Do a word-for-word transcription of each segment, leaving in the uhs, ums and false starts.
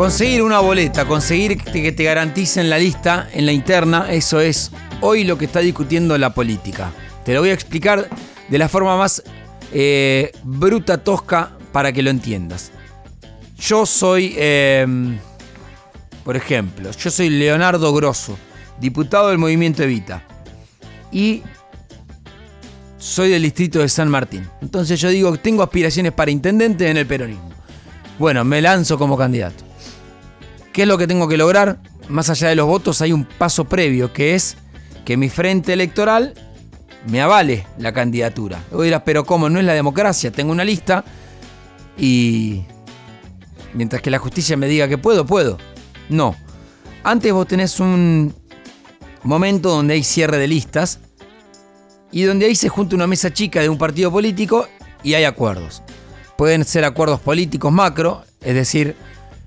Conseguir una boleta, conseguir que te garanticen la lista en la interna, eso es hoy lo que está discutiendo la política. Te lo voy a explicar de la forma más eh, bruta, tosca, para que lo entiendas. Yo soy, eh, por ejemplo, yo soy Leonardo Grosso, diputado del Movimiento Evita, y soy del distrito de San Martín. Entonces yo digo, tengo aspiraciones para intendente en el peronismo. Bueno, me lanzo como candidato. ¿Qué es lo que tengo que lograr? Más allá de los votos hay un paso previo, que es que mi frente electoral me avale la candidatura. Hoy dirás, pero ¿cómo? No es la democracia. Tengo una lista y mientras que la justicia me diga que puedo, puedo. No. Antes vos tenés un momento donde hay cierre de listas y donde ahí se junta una mesa chica de un partido político y hay acuerdos. Pueden ser acuerdos políticos macro, es decir,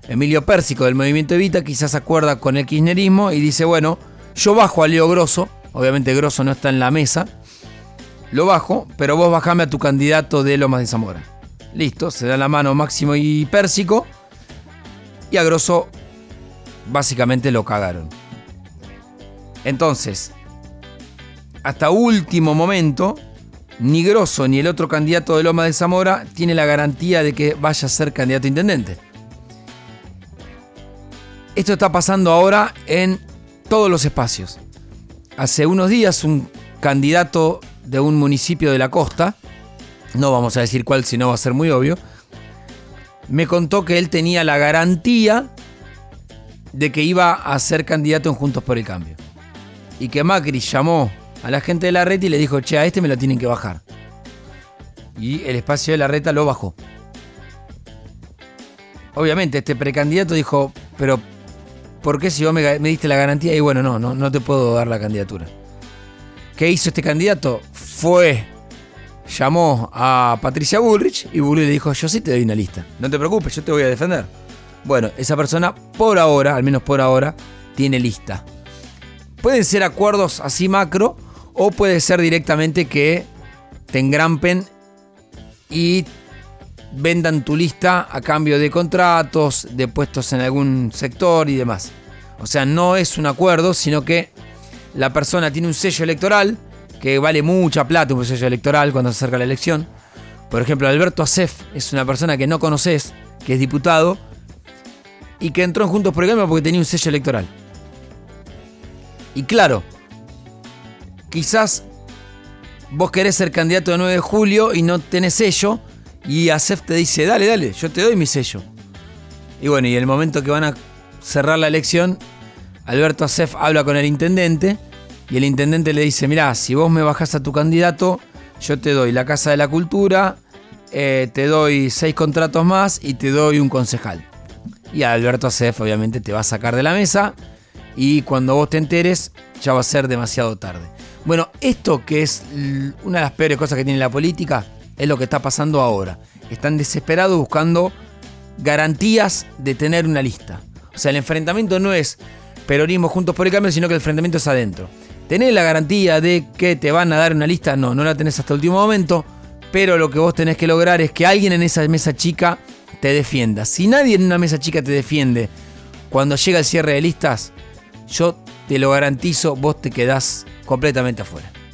Emilio Pérsico del Movimiento Evita quizás acuerda con el kirchnerismo y dice, bueno, yo bajo a Leo Grosso, obviamente Grosso no está en la mesa, lo bajo, pero vos bajame a tu candidato de Lomas de Zamora. Listo, se dan la mano Máximo y Pérsico y a Grosso básicamente lo cagaron. Entonces, hasta último momento, ni Grosso ni el otro candidato de Lomas de Zamora tiene la garantía de que vaya a ser candidato a intendente. Esto está pasando ahora en todos los espacios. Hace unos días un candidato de un municipio de la costa, no vamos a decir cuál, si no va a ser muy obvio, me contó que él tenía la garantía de que iba a ser candidato en Juntos por el Cambio. Y que Macri llamó a la gente de la Reta y le dijo, che, a este me lo tienen que bajar. Y el espacio de la Reta lo bajó. Obviamente este precandidato dijo, pero ¿por qué si vos me, me diste la garantía? Y bueno, no, no, no te puedo dar la candidatura. ¿Qué hizo este candidato? Fue, llamó a Patricia Bullrich y Bullrich le dijo, yo sí te doy una lista. No te preocupes, yo te voy a defender. Bueno, esa persona por ahora, al menos por ahora, tiene lista. Pueden ser acuerdos así macro o puede ser directamente que te engrampen y vendan tu lista a cambio de contratos, de puestos en algún sector y demás. O sea, no es un acuerdo, sino que la persona tiene un sello electoral, que vale mucha plata un sello electoral cuando se acerca la elección. Por ejemplo, Alberto Acef es una persona que no conoces, que es diputado, y que entró en Juntos por el Cambio porque tenía un sello electoral. Y claro, quizás vos querés ser candidato de nueve de julio y no tenés sello, y Acef te dice, dale, dale, yo te doy mi sello. Y bueno, y el momento que van a cerrar la elección, Alberto Acef habla con el intendente, y el intendente le dice, mirá, si vos me bajás a tu candidato, yo te doy la Casa de la Cultura, eh, te doy seis contratos más y te doy un concejal. Y a Alberto Acef obviamente te va a sacar de la mesa, y cuando vos te enteres, ya va a ser demasiado tarde. Bueno, esto que es una de las peores cosas que tiene la política, es lo que está pasando ahora. Están desesperados buscando garantías de tener una lista. O sea, el enfrentamiento no es peronismo Juntos por el Cambio, sino que el enfrentamiento es adentro. ¿Tenés la garantía de que te van a dar una lista? No, no la tenés hasta el último momento, pero lo que vos tenés que lograr es que alguien en esa mesa chica te defienda. Si nadie en una mesa chica te defiende cuando llega el cierre de listas, yo te lo garantizo, vos te quedás completamente afuera.